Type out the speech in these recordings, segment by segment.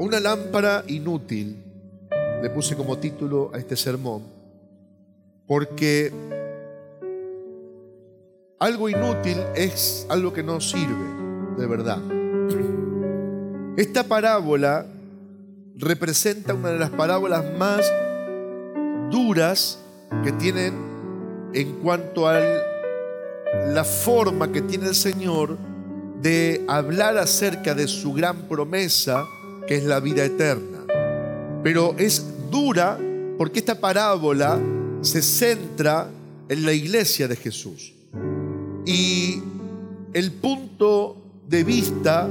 Una lámpara inútil, le puse como título a este sermón, porque algo inútil es algo que no sirve de verdad. Esta parábola representa una de las parábolas más duras que tienen en cuanto a la forma que tiene el Señor de hablar acerca de su gran promesa, que es la vida eterna. Pero es dura porque esta parábola se centra en la iglesia de Jesús. Y el punto de vista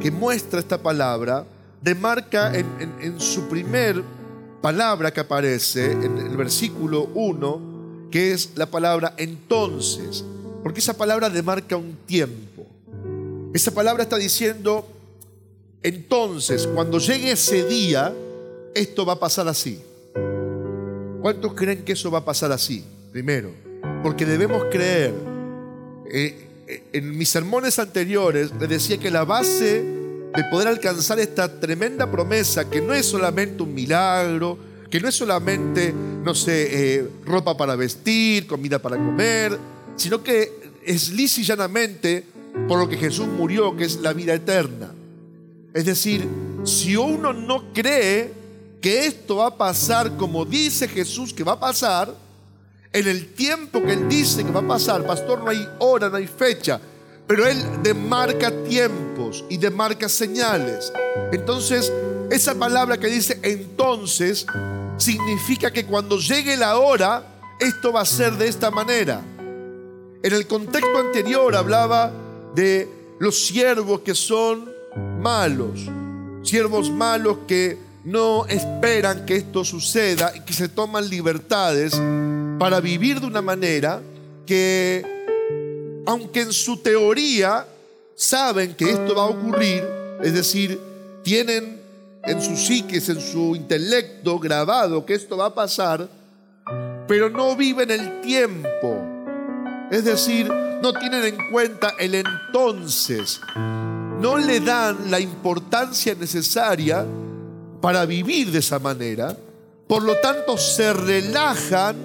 que muestra esta palabra demarca en su primer palabra que aparece en el versículo 1, que es la palabra entonces, porque esa palabra demarca un tiempo. Esa palabra está diciendo: entonces, cuando llegue ese día, esto va a pasar así. ¿Cuántos creen que eso va a pasar así? Primero, porque debemos creer. En mis sermones anteriores les decía que la base de poder alcanzar esta tremenda promesa, que no es solamente un milagro, que no es solamente, ropa para vestir, comida para comer, sino que es lisa y llanamente por lo que Jesús murió, que es la vida eterna. Es decir, si uno no cree que esto va a pasar como dice Jesús que va a pasar, en el tiempo que Él dice que va a pasar, pastor, no hay hora, no hay fecha, pero Él demarca tiempos y demarca señales. Entonces, esa palabra que dice entonces significa que cuando llegue la hora, esto va a ser de esta manera. En el contexto anterior hablaba de los siervos que son malos, siervos malos que no esperan que esto suceda y que se toman libertades para vivir de una manera que, aunque en su teoría saben que esto va a ocurrir, es decir, tienen en su psiquis, en su intelecto grabado que esto va a pasar, pero no viven el tiempo, es decir, no tienen en cuenta el entonces, no le dan la importancia necesaria para vivir de esa manera. Por lo tanto, se relajan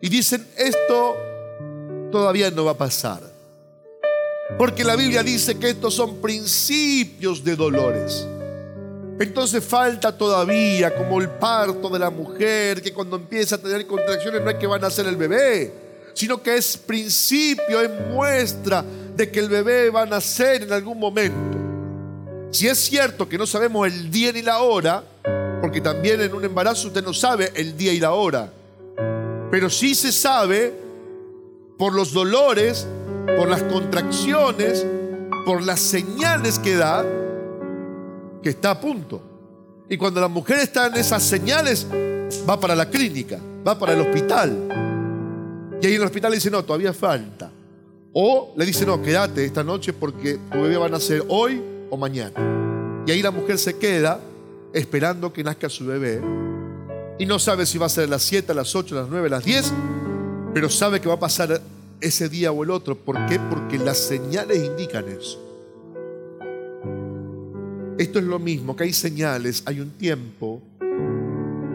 y dicen: esto todavía no va a pasar, porque la Biblia dice que estos son principios de dolores. Entonces falta todavía, como el parto de la mujer, que cuando empieza a tener contracciones no es que van a hacer el bebé, sino que es principio, es muestra de que el bebé va a nacer en algún momento. Si es cierto que no sabemos el día ni la hora, porque también en un embarazo usted no sabe el día y la hora, pero sí se sabe por los dolores, por las contracciones, por las señales que da, que está a punto. Y cuando la mujer está en esas señales, va para la clínica, va para el hospital. Y ahí en el hospital le dice: no, todavía falta. O le dice: no, quédate esta noche porque tu bebé va a nacer hoy o mañana. Y ahí la mujer se queda esperando que nazca su bebé y no sabe si va a ser a las 7, a las 8, a las 9, a las 10, pero sabe que va a pasar ese día o el otro. ¿Por qué? Porque las señales indican eso. Esto es lo mismo, que hay señales, hay un tiempo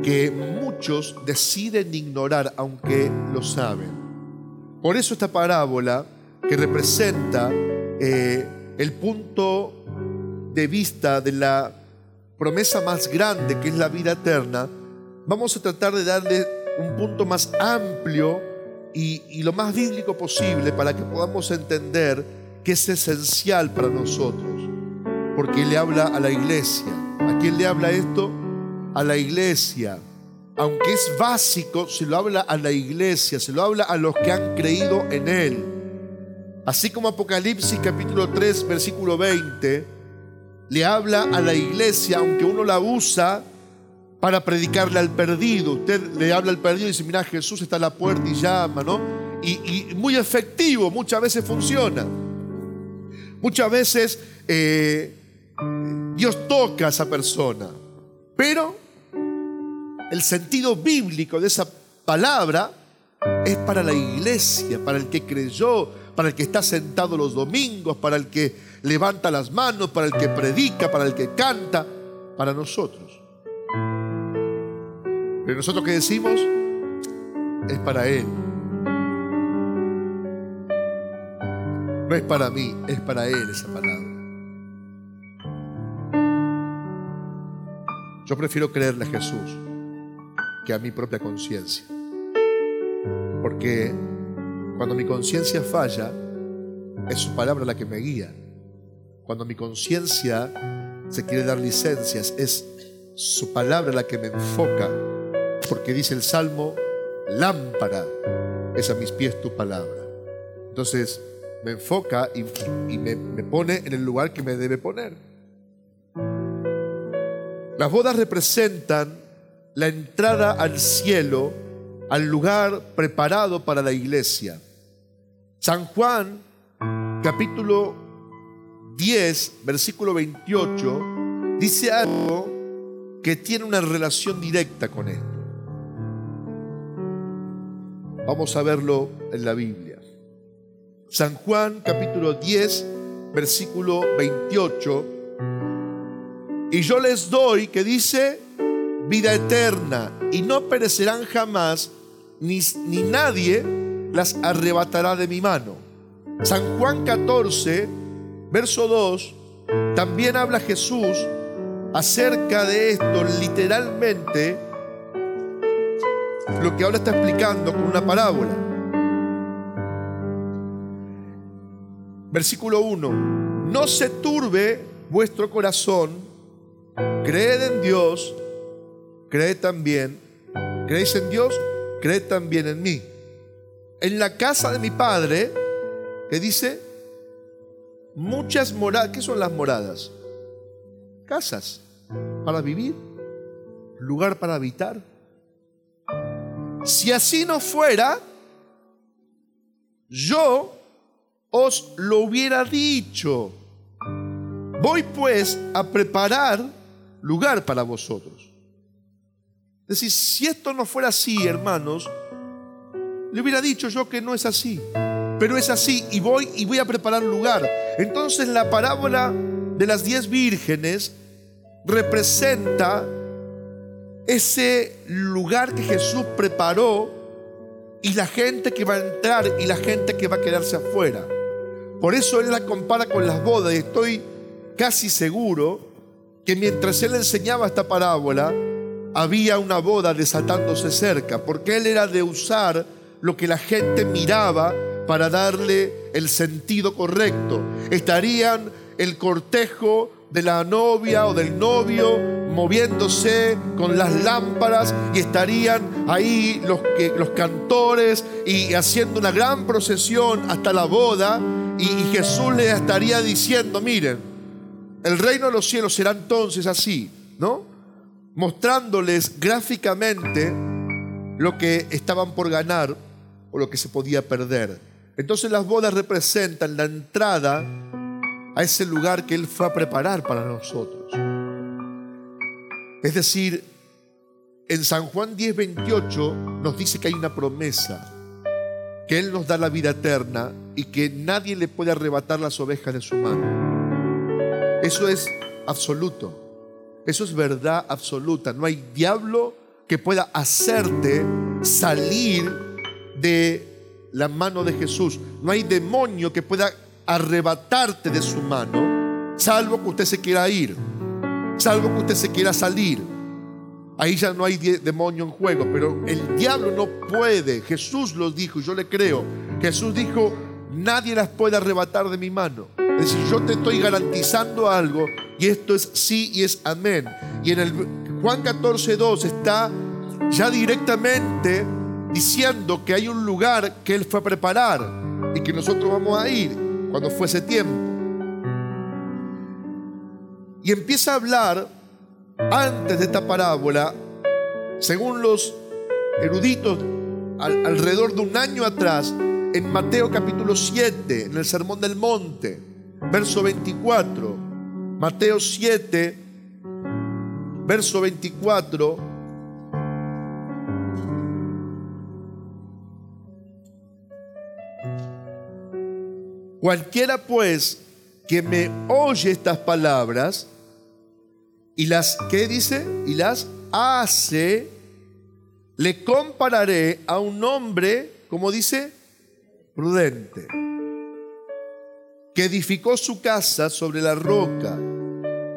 que muchos deciden ignorar aunque lo saben. Por eso esta parábola, que representa el punto de vista de la promesa más grande, que es la vida eterna, vamos a tratar de darle un punto más amplio y lo más bíblico posible para que podamos entender que es esencial para nosotros, porque le habla a la iglesia. ¿A quién le habla esto? A la iglesia. Aunque es básico, se lo habla a la iglesia, se lo habla a los que han creído en Él. Así como Apocalipsis capítulo 3 versículo 20 le habla a la iglesia, aunque uno la usa para predicarle al perdido. Usted le habla al perdido y dice: mirá, Jesús está a la puerta y llama, ¿no? Y muy efectivo, muchas veces funciona. Muchas veces Dios toca a esa persona. Pero el sentido bíblico de esa palabra es para la iglesia, para el que creyó, para el que está sentado los domingos, para el que levanta las manos, para el que predica, para el que canta, para nosotros. Pero nosotros que decimos es para Él. No es para mí, es para Él esa palabra. Yo prefiero creerle a Jesús que a mi propia conciencia. Porque cuando mi conciencia falla, es su palabra la que me guía. Cuando mi conciencia se quiere dar licencias, es su palabra la que me enfoca. Porque dice el Salmo, lámpara es a mis pies tu palabra. Entonces me enfoca y me pone en el lugar que me debe poner. Las bodas representan la entrada al cielo, al lugar preparado para la iglesia. San Juan, capítulo 10, versículo 28, dice algo que tiene una relación directa con esto. Vamos a verlo en la Biblia. San Juan, capítulo 10, versículo 28. Y yo les doy, que dice, vida eterna, y no perecerán jamás, ni nadie las arrebatará de mi mano. San Juan 14, verso 2, también habla Jesús acerca de esto. Literalmente, lo que ahora está explicando con una parábola. Versículo 1. No se turbe vuestro corazón, creed en Dios, creéis en Dios, creed también en mí. En la casa de mi Padre, que dice, muchas moradas. ¿Qué son las moradas? Casas para vivir, lugar para habitar. Si así no fuera, yo os lo hubiera dicho. Voy pues a preparar lugar para vosotros. Es decir, si esto no fuera así, hermanos, le hubiera dicho yo que no es así. Pero es así, y voy a preparar lugar. Entonces la parábola de las 10 vírgenes representa ese lugar que Jesús preparó y la gente que va a entrar y la gente que va a quedarse afuera. Por eso Él la compara con las bodas, y estoy casi seguro que mientras Él enseñaba esta parábola, había una boda desatándose cerca, porque Él era de usar lo que la gente miraba para darle el sentido correcto. Estarían el cortejo de la novia o del novio moviéndose con las lámparas, y estarían ahí los cantores y haciendo una gran procesión hasta la boda, y Jesús les estaría diciendo, miren, el reino de los cielos será entonces así, ¿no? Mostrándoles gráficamente lo que estaban por ganar o lo que se podía perder. Entonces las bodas representan la entrada a ese lugar que Él fue a preparar para nosotros. Es decir, en San Juan 10, 28 nos dice que hay una promesa, que Él nos da la vida eterna y que nadie le puede arrebatar las ovejas de su mano. Eso es absoluto, eso es verdad absoluta. No hay diablo que pueda hacerte salir de la mano de Jesús. No hay demonio que pueda arrebatarte de su mano, salvo que usted se quiera ir, salvo que usted se quiera salir. Ahí ya no hay demonio en juego, pero el diablo no puede. Jesús lo dijo, yo le creo. Jesús dijo, nadie las puede arrebatar de mi mano. Es decir, yo te estoy garantizando algo, y esto es sí y es amén. Y en el Juan 14:2 está ya directamente diciendo que hay un lugar que Él fue a preparar y que nosotros vamos a ir cuando fuese tiempo. Y empieza a hablar antes de esta parábola, según los eruditos, alrededor de un año atrás, en Mateo capítulo 7, en el Sermón del Monte, verso 24. Mateo 7, verso 24. Cualquiera pues que me oye estas palabras y las, ¿qué dice? Y las hace, le compararé a un hombre, como dice, prudente, que edificó su casa sobre la roca.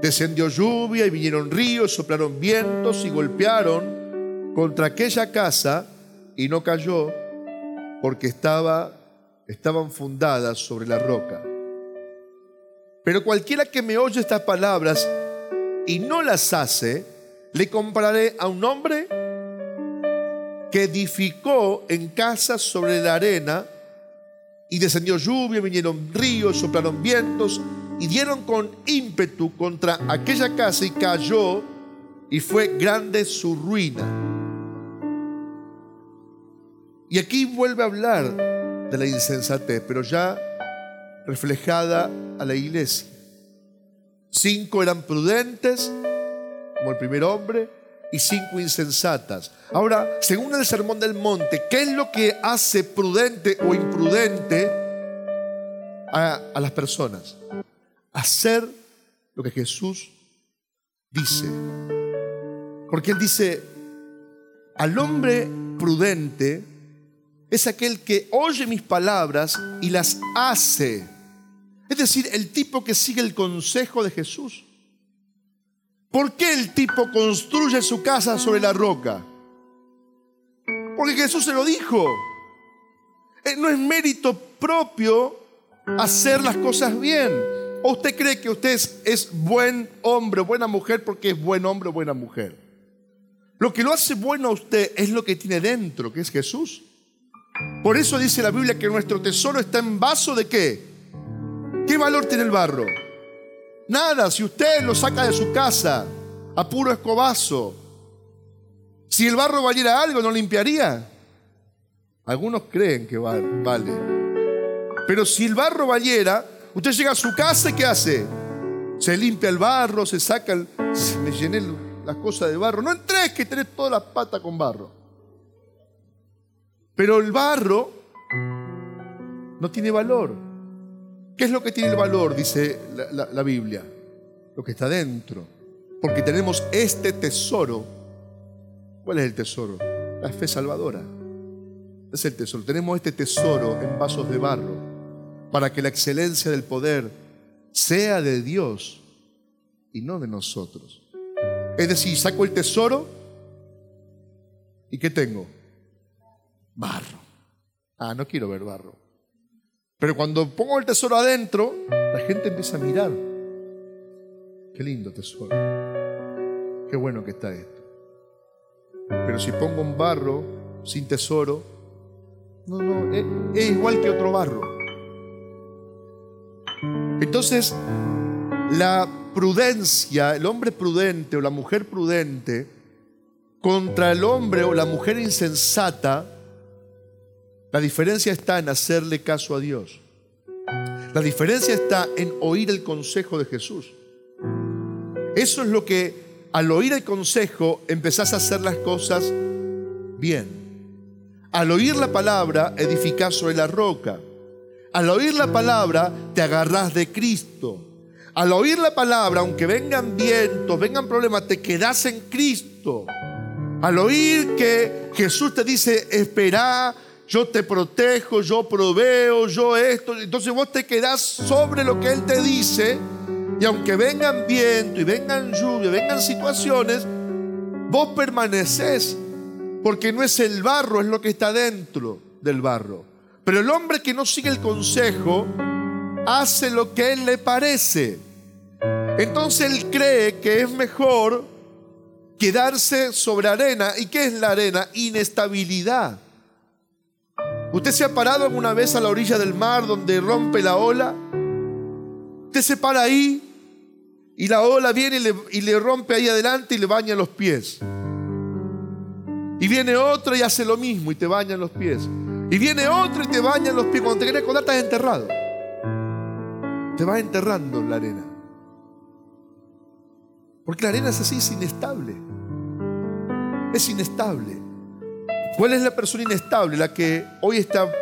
Descendió lluvia y vinieron ríos, soplaron vientos y golpearon contra aquella casa y no cayó, porque estaban fundadas sobre la roca. Pero cualquiera que me oye estas palabras y no las hace, le compararé a un hombre que edificó en casa sobre la arena, y descendió lluvia, vinieron ríos, soplaron vientos y dieron con ímpetu contra aquella casa y cayó, y fue grande su ruina. Y aquí vuelve a hablar de la insensatez, pero ya reflejada a la iglesia. 5 eran prudentes, como el primer hombre, y 5 insensatas. Ahora, según el Sermón del Monte, ¿qué es lo que hace prudente o imprudente a las personas? Hacer lo que Jesús dice. Porque Él dice, al hombre prudente es aquel que oye mis palabras y las hace. Es decir, el tipo que sigue el consejo de Jesús. ¿Por qué el tipo construye su casa sobre la roca? Porque Jesús se lo dijo. No es mérito propio hacer las cosas bien. ¿O usted cree que usted es buen hombre o buena mujer porque es buen hombre o buena mujer? Lo que lo hace bueno a usted es lo que tiene dentro, que es Jesús. Por eso dice la Biblia que nuestro tesoro está en vaso de ¿qué? ¿Qué valor tiene el barro? Nada, si usted lo saca de su casa a puro escobazo. Si el barro valiera algo, ¿no limpiaría? Algunos creen que vale. Pero si el barro valiera, usted llega a su casa y ¿qué hace? Se limpia el barro, se saca el... Me llené las cosas de barro. No entres que tenés todas las patas con barro. Pero el barro no tiene valor. ¿Qué es lo que tiene el valor? Dice la Biblia. Lo que está dentro. Porque tenemos este tesoro. ¿Cuál es el tesoro? La fe salvadora. Es el tesoro. Tenemos este tesoro en vasos de barro, para que la excelencia del poder sea de Dios y no de nosotros. Es decir, saco el tesoro y ¿qué tengo? Barro. No quiero ver barro. Pero cuando pongo el tesoro adentro, la gente empieza a mirar. Qué lindo tesoro. Qué bueno que está esto. Pero si pongo un barro sin tesoro, no, es igual que otro barro. Entonces, la prudencia, el hombre prudente o la mujer prudente contra el hombre o la mujer insensata, la diferencia está en hacerle caso a Dios. La diferencia está en oír el consejo de Jesús. Eso es lo que, al oír el consejo, empezás a hacer las cosas bien. Al oír la palabra, edificás sobre la roca. Al oír la palabra, te agarrás de Cristo. Al oír la palabra, aunque vengan vientos, vengan problemas, te quedás en Cristo. Al oír que Jesús te dice, esperá, yo te protejo, yo proveo, yo esto. Entonces vos te quedás sobre lo que Él te dice. Y aunque vengan viento y vengan lluvia, vengan situaciones, vos permanecés. Porque no es el barro, es lo que está dentro del barro. Pero el hombre que no sigue el consejo hace lo que Él le parece. Entonces Él cree que es mejor quedarse sobre arena. ¿Y qué es la arena? Inestabilidad. ¿Usted se ha parado alguna vez a la orilla del mar donde rompe la ola? Usted se para ahí y la ola viene y le rompe ahí adelante y le baña los pies. Y viene otra y hace lo mismo y te baña los pies. Y viene otra y te baña los pies. Cuando te querés acordar estás enterrado. Te vas enterrando en la arena. Porque la arena es así, es inestable. Es inestable. ¿Cuál es la persona inestable? La que hoy está,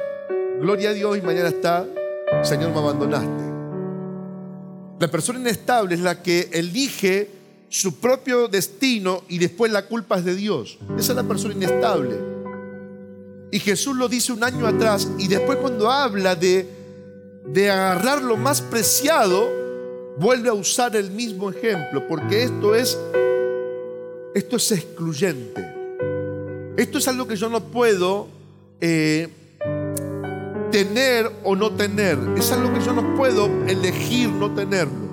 gloria a Dios, y mañana está, Señor, me abandonaste. La persona inestable es la que elige su propio destino y después la culpa es de Dios. Esa es la persona inestable. Y Jesús lo dice un año atrás, y después cuando habla de agarrar lo más preciado, vuelve a usar el mismo ejemplo, porque esto es excluyente. Esto es algo que yo no puedo tener o no tener. Es algo que yo no puedo elegir no tenerlo.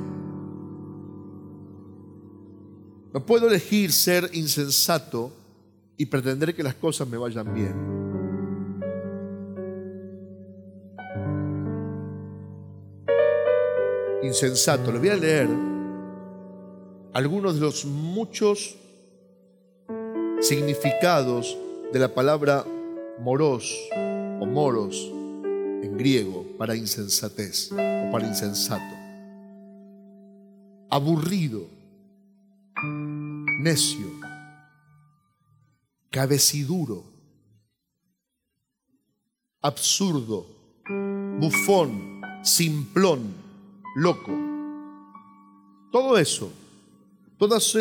No puedo elegir ser insensato y pretender que las cosas me vayan bien. Insensato. Les voy a leer algunos de los muchos significados de la palabra moros o moros en griego, para insensatez o para insensato. Aburrido, necio, cabeciduro, absurdo, bufón, simplón, loco. Todo eso, todos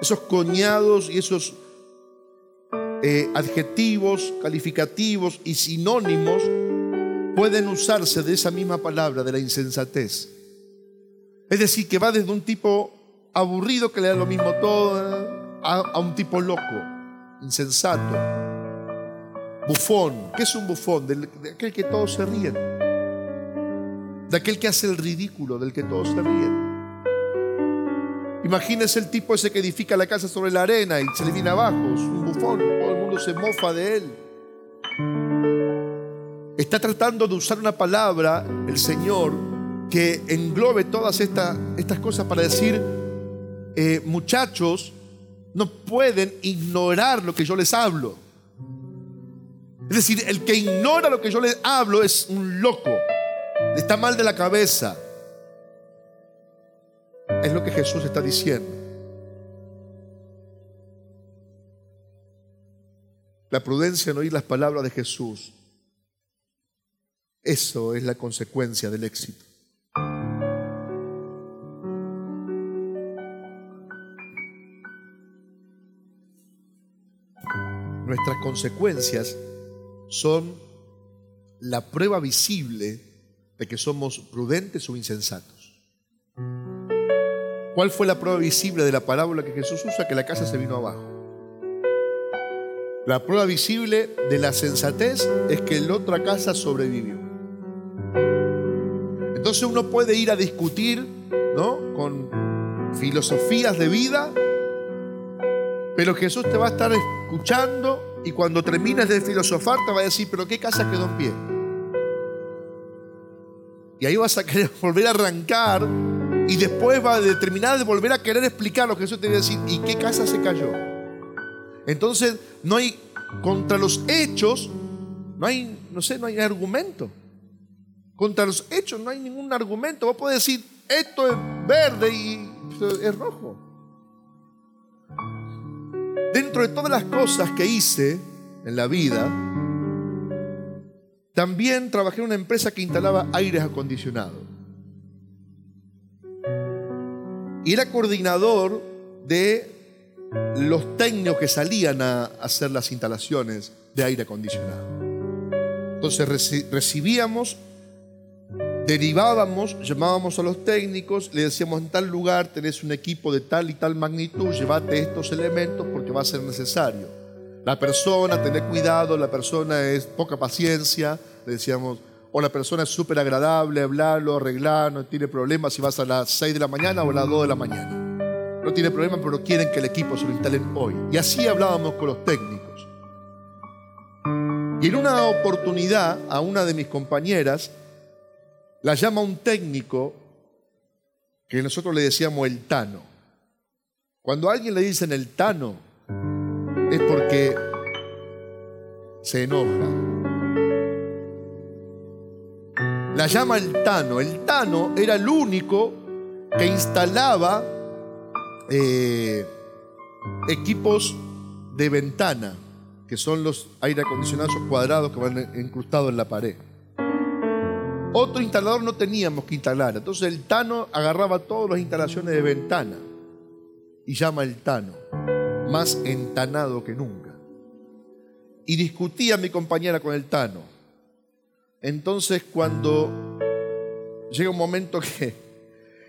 esos coñados y esos adjetivos, calificativos y sinónimos pueden usarse de esa misma palabra, de la insensatez. Es decir, que va desde un tipo aburrido, que le da lo mismo todo, a un tipo loco, insensato, bufón. ¿Qué es un bufón? De aquel que todos se ríen, de aquel que hace el ridículo, del que todos se ríen. Imagínese el tipo ese que edifica la casa sobre la arena y se le viene abajo. Es un bufón, todo el mundo se mofa de él. Está tratando de usar una palabra, el Señor, que englobe todas estas cosas para decir: muchachos, no pueden ignorar lo que yo les hablo. Es decir, el que ignora lo que yo les hablo es un loco, está mal de la cabeza. Es lo que Jesús está diciendo. La prudencia en oír las palabras de Jesús, eso es la consecuencia del éxito. Nuestras consecuencias son la prueba visible de que somos prudentes o insensatos. ¿Cuál fue la prueba visible de la parábola que Jesús usa? Que la casa se vino abajo. La prueba visible de la sensatez es que la otra casa sobrevivió. Entonces uno puede ir a discutir, ¿no?, con filosofías de vida, pero Jesús te va a estar escuchando, y cuando termines de filosofar te va a decir: pero ¿qué casa quedó en pie? Y ahí vas a querer volver a arrancar, y después va a terminar de volver a querer explicar lo que Jesús te va a decir. ¿Y qué casa se cayó? Entonces no hay, contra los hechos no hay, no hay argumento. Contra los hechos no hay ningún argumento. Vos podés decir: esto es verde y es rojo. Dentro de todas las cosas que hice en la vida, también trabajé en una empresa que instalaba aires acondicionados. Y era coordinador de los técnicos que salían a hacer las instalaciones de aire acondicionado. Entonces recibíamos, derivábamos, llamábamos a los técnicos, le decíamos: en tal lugar tenés un equipo de tal y tal magnitud, llévate estos elementos porque va a ser necesario. La persona, tener cuidado, la persona es poca paciencia, le decíamos, o la persona es súper agradable, hablarlo, arreglar, no tiene problema si vas a las 6 de la mañana o a las 2 de la mañana. No tiene problema, pero quieren que el equipo se lo instalen hoy. Y así hablábamos con los técnicos. Y en una oportunidad, a una de mis compañeras la llama un técnico que nosotros le decíamos el Tano. Cuando a alguien le dicen el Tano, es porque se enoja. La llama el Tano. El Tano era el único que instalaba equipos de ventana, que son los aire acondicionados cuadrados que van incrustados en la pared. Otro instalador no teníamos que instalar. Entonces el Tano agarraba todas las instalaciones de ventana. y llama el Tano, más entanado que nunca. Y discutía mi compañera con el Tano. Entonces cuando llega un momento que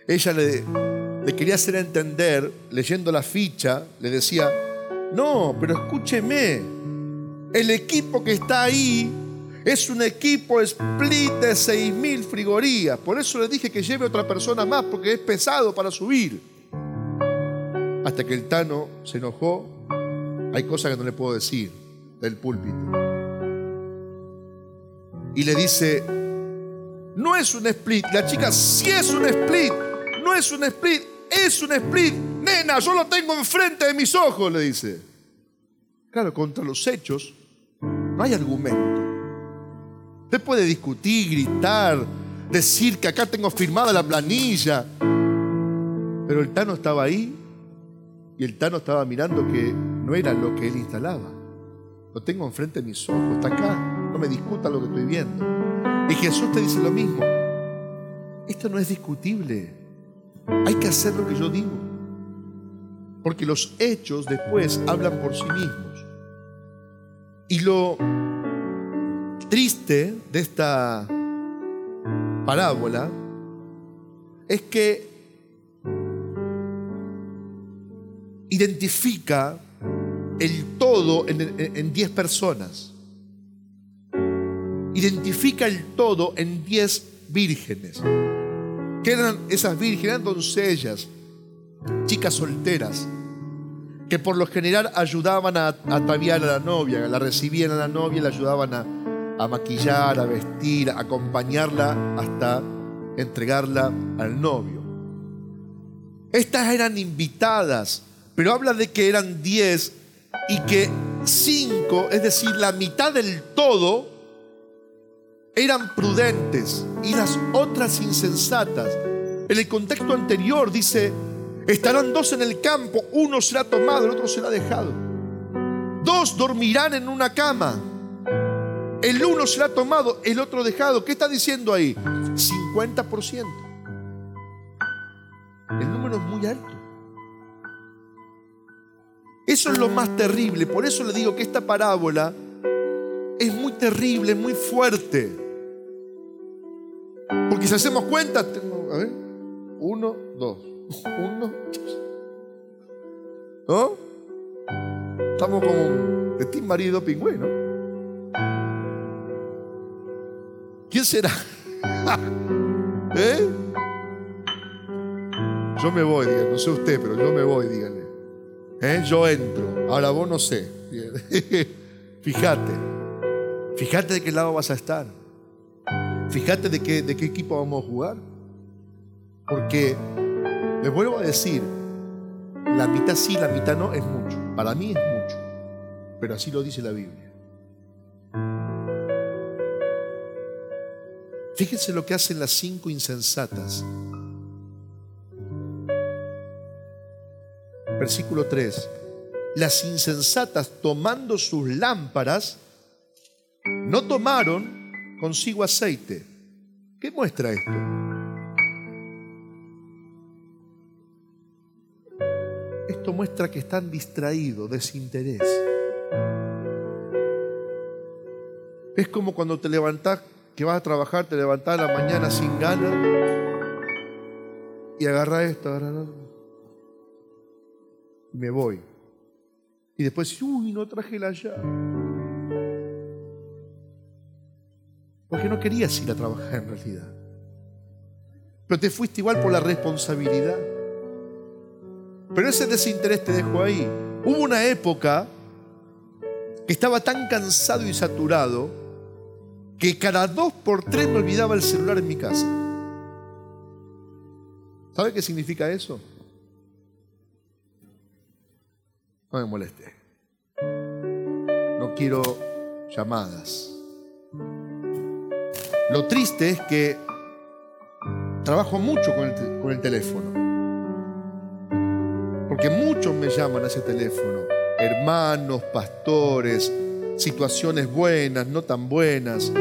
ella le quería hacer entender, leyendo la ficha, le decía: no, pero escúcheme, el equipo que está ahí es un equipo split de 6.000 frigorías. Por eso le dije que lleve otra persona más, porque es pesado para subir. Hasta que el Tano se enojó. Hay cosas que no le puedo decir del púlpito. Y le dice: no es un split. La chica: sí es un split. No es un split, es un split. Nena, yo lo tengo enfrente de mis ojos, le dice. Claro, contra los hechos no hay argumento. Usted puede discutir, gritar, decir que acá tengo firmada la planilla, pero el Tano estaba ahí y el Tano estaba mirando que no era lo que él instalaba. Lo tengo enfrente de mis ojos, está acá, no me discuta lo que estoy viendo. Y Jesús te dice lo mismo. Esto no es discutible. Hay que hacer lo que yo digo, porque los hechos después hablan por sí mismos. Y lo triste de esta parábola es que identifica el todo en 10 personas. Identifica el todo en 10 vírgenes. ¿Qué eran esas vírgenes? Eran doncellas, chicas solteras, que por lo general ayudaban a ataviar a la novia, la recibían a la novia, la ayudaban a maquillar, a vestir, a acompañarla hasta entregarla al novio. Estas eran invitadas. Pero habla de que eran 10 y que 5, es decir, la mitad del todo, eran prudentes y las otras insensatas. En el contexto anterior dice: estarán 2 en el campo, uno será tomado, el otro será dejado. 2 dormirán en una cama, el uno será tomado, el otro dejado. ¿Qué está diciendo ahí? 50%. El número es muy alto. Eso es lo más terrible. Por eso le digo que esta parábola es muy terrible, muy fuerte. Porque si hacemos cuenta, a ver, 1, 2, 1, 2. ¿No? Estamos como de Tim Marido Pingüe, ¿no? ¿Quién será? ¿Eh? Yo me voy, díganle. No sé usted, pero yo me voy, díganle. Yo entro, ahora vos no sé. Fíjate de qué lado vas a estar. Fíjate de qué equipo vamos a jugar. Porque, les vuelvo a decir, la mitad sí, la mitad no, es mucho. Para mí es mucho, pero así lo dice la Biblia. Fíjense lo que hacen las 5 insensatas. Versículo 3. Las insensatas, tomando sus lámparas, no tomaron consigo aceite. ¿Qué muestra esto? Esto muestra que están distraídos, desinterés. Es como cuando te levantás, que vas a trabajar, te levantás a la mañana sin ganas y agarrás esto, me voy. Y después, no traje la llave. Porque no querías ir a trabajar en realidad. Pero te fuiste igual por la responsabilidad. Pero ese desinterés te dejó ahí. Hubo una época que estaba tan cansado y saturado que cada 2 por 3 me olvidaba el celular en mi casa. ¿Sabe qué significa eso? No me moleste. No quiero llamadas. Lo triste es que trabajo mucho con el teléfono. Porque muchos me llaman a ese teléfono. Hermanos, pastores, situaciones buenas, no tan buenas.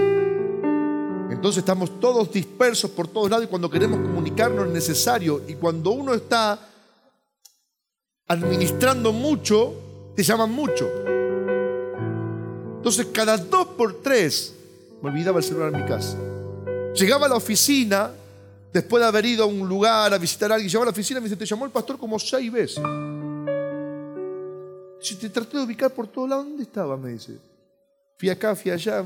Entonces estamos todos dispersos por todos lados y cuando queremos comunicarnos es necesario. Y cuando uno está administrando mucho, te llaman mucho. Entonces cada 2 por 3, me olvidaba el celular en mi casa, llegaba a la oficina, después de haber ido a un lugar a visitar a alguien, llegaba a la oficina y me dice, te llamó el pastor como 6 veces. Si te traté de ubicar por todos lados, ¿dónde estaba? Me dice. Fui acá, fui allá.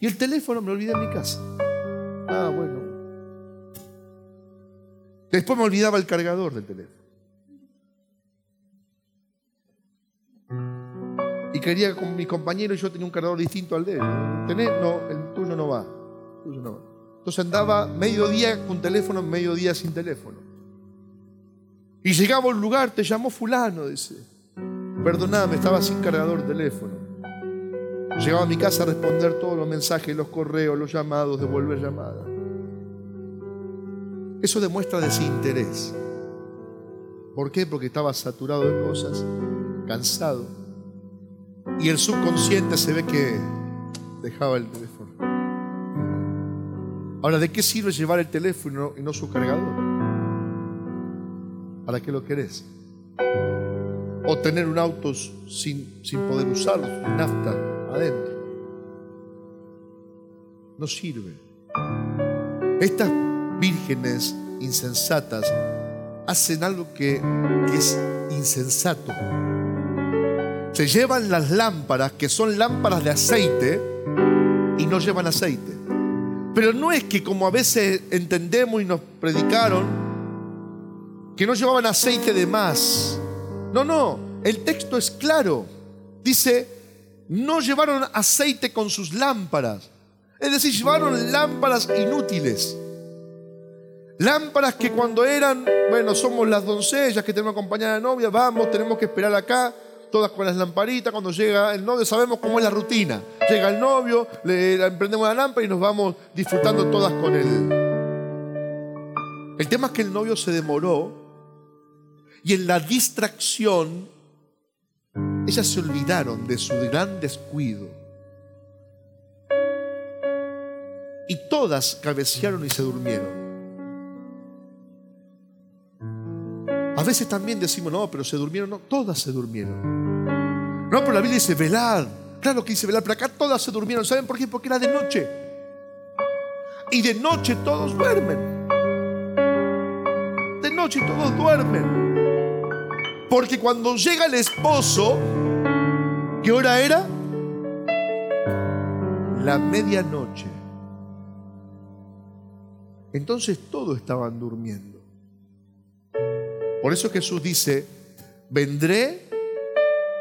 Y el teléfono me lo olvidé en mi casa. Ah, bueno. Después me olvidaba el cargador del teléfono. Y quería con mis compañeros, y yo tenía un cargador distinto al de ellos. ¿Tenés? No, el tuyo no va. El tuyo no va. Entonces andaba mediodía con teléfono, mediodía sin teléfono. Y llegaba a un lugar, te llamó fulano, dice. Perdoname, estaba sin cargador de teléfono. Llegaba a mi casa a responder todos los mensajes, los correos, los llamados, devolver llamadas. Eso demuestra desinterés. ¿Por qué? Porque estaba saturado de cosas, cansado. Y el subconsciente se ve que dejaba el teléfono. Ahora, ¿de qué sirve llevar el teléfono y no su cargador? ¿Para qué lo querés? O tener un auto sin poder usarlo, sin nafta adentro. No sirve. Estas vírgenes insensatas hacen algo que es insensato. Se llevan las lámparas, que son lámparas de aceite, y no llevan aceite. Pero no es que, como a veces entendemos y nos predicaron, que no llevaban aceite de más. No, no, el texto es claro. Dice, no llevaron aceite con sus lámparas. Es decir, llevaron lámparas inútiles. Lámparas que cuando eran, bueno, somos las doncellas que tenemos que acompañar a la novia, vamos, tenemos que esperar acá, todas con las lamparitas. Cuando llega el novio, sabemos cómo es la rutina. Llega el novio, le emprendemos la lámpara y nos vamos disfrutando todas con él. El tema es que el novio se demoró. Y en la distracción, ellas se olvidaron de su gran descuido. Y todas cabecearon y se durmieron. A veces también decimos, no, pero se durmieron. No, todas se durmieron. No, pero la Biblia dice velad. Claro que dice velad, pero acá todas se durmieron. ¿Saben por qué? Porque era de noche. Y de noche todos duermen. De noche todos duermen. Porque cuando llega el esposo, ¿qué hora era? La medianoche. Entonces todos estaban durmiendo. Por eso Jesús dice, vendré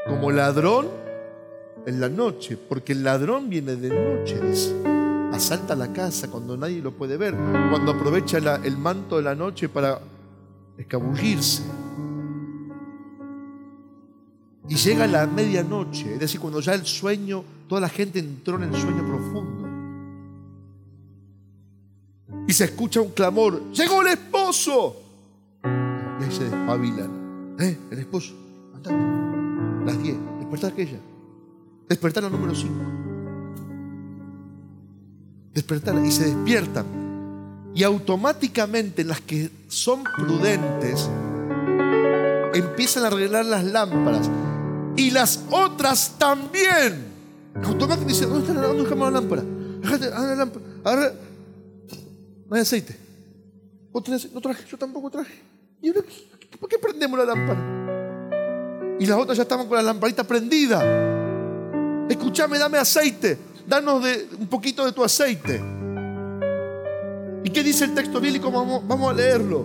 como ladrón en la noche, porque el ladrón viene de noche, dice. Asalta la casa cuando nadie lo puede ver, cuando aprovecha el manto de la noche para escabullirse. Y llega la medianoche, es decir, cuando ya el sueño, toda la gente entró en el sueño profundo. Y se escucha un clamor, ¡llegó el esposo! Y ahí se despabilan. El esposo, andate. Las 10, despertá aquella. Despertá la número 5. Despertá y se despiertan. Y automáticamente las que son prudentes empiezan a arreglar las lámparas. Y las otras también. Automáticamente dicen, ¿dónde dejamos la lámpara? La lámpara. Agarra. No hay aceite. No traje, yo tampoco traje. ¿Y por qué prendemos la lámpara? Y las otras ya estaban con la lamparita prendida. Escuchame, dame aceite. Danos un poquito de tu aceite. ¿Y qué dice el texto bíblico? Vamos a leerlo.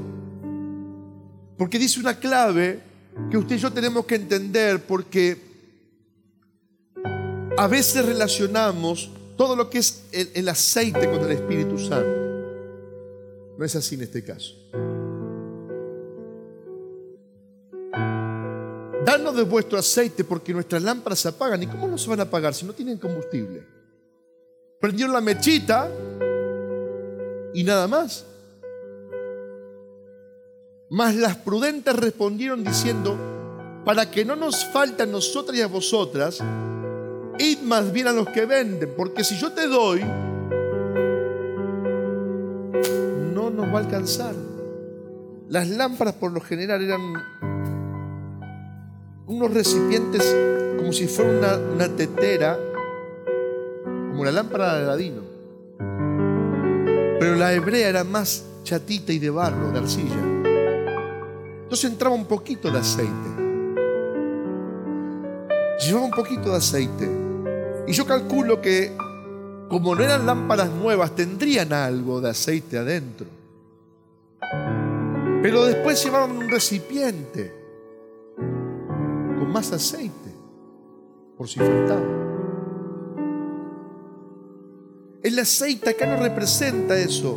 Porque dice una clave que usted y yo tenemos que entender, porque a veces relacionamos todo lo que es el aceite con el Espíritu Santo. No es así en este caso. Danos de vuestro aceite, porque nuestras lámparas se apagan. ¿Y cómo no se van a apagar si no tienen combustible? Prendieron la mechita y nada más. Mas las prudentes respondieron diciendo, para que no nos falte a nosotras y a vosotras, id más bien a los que venden, porque si yo te doy, no nos va a alcanzar. Las lámparas por lo general eran unos recipientes como si fuera una tetera, como la lámpara de Aladino, pero la hebrea era más chatita y de barro, de arcilla. Entonces entraba un poquito de aceite, llevaba un poquito de aceite, y yo calculo que como no eran lámparas nuevas tendrían algo de aceite adentro, pero después llevaban un recipiente con más aceite por si faltaba. El aceite acá no representa eso,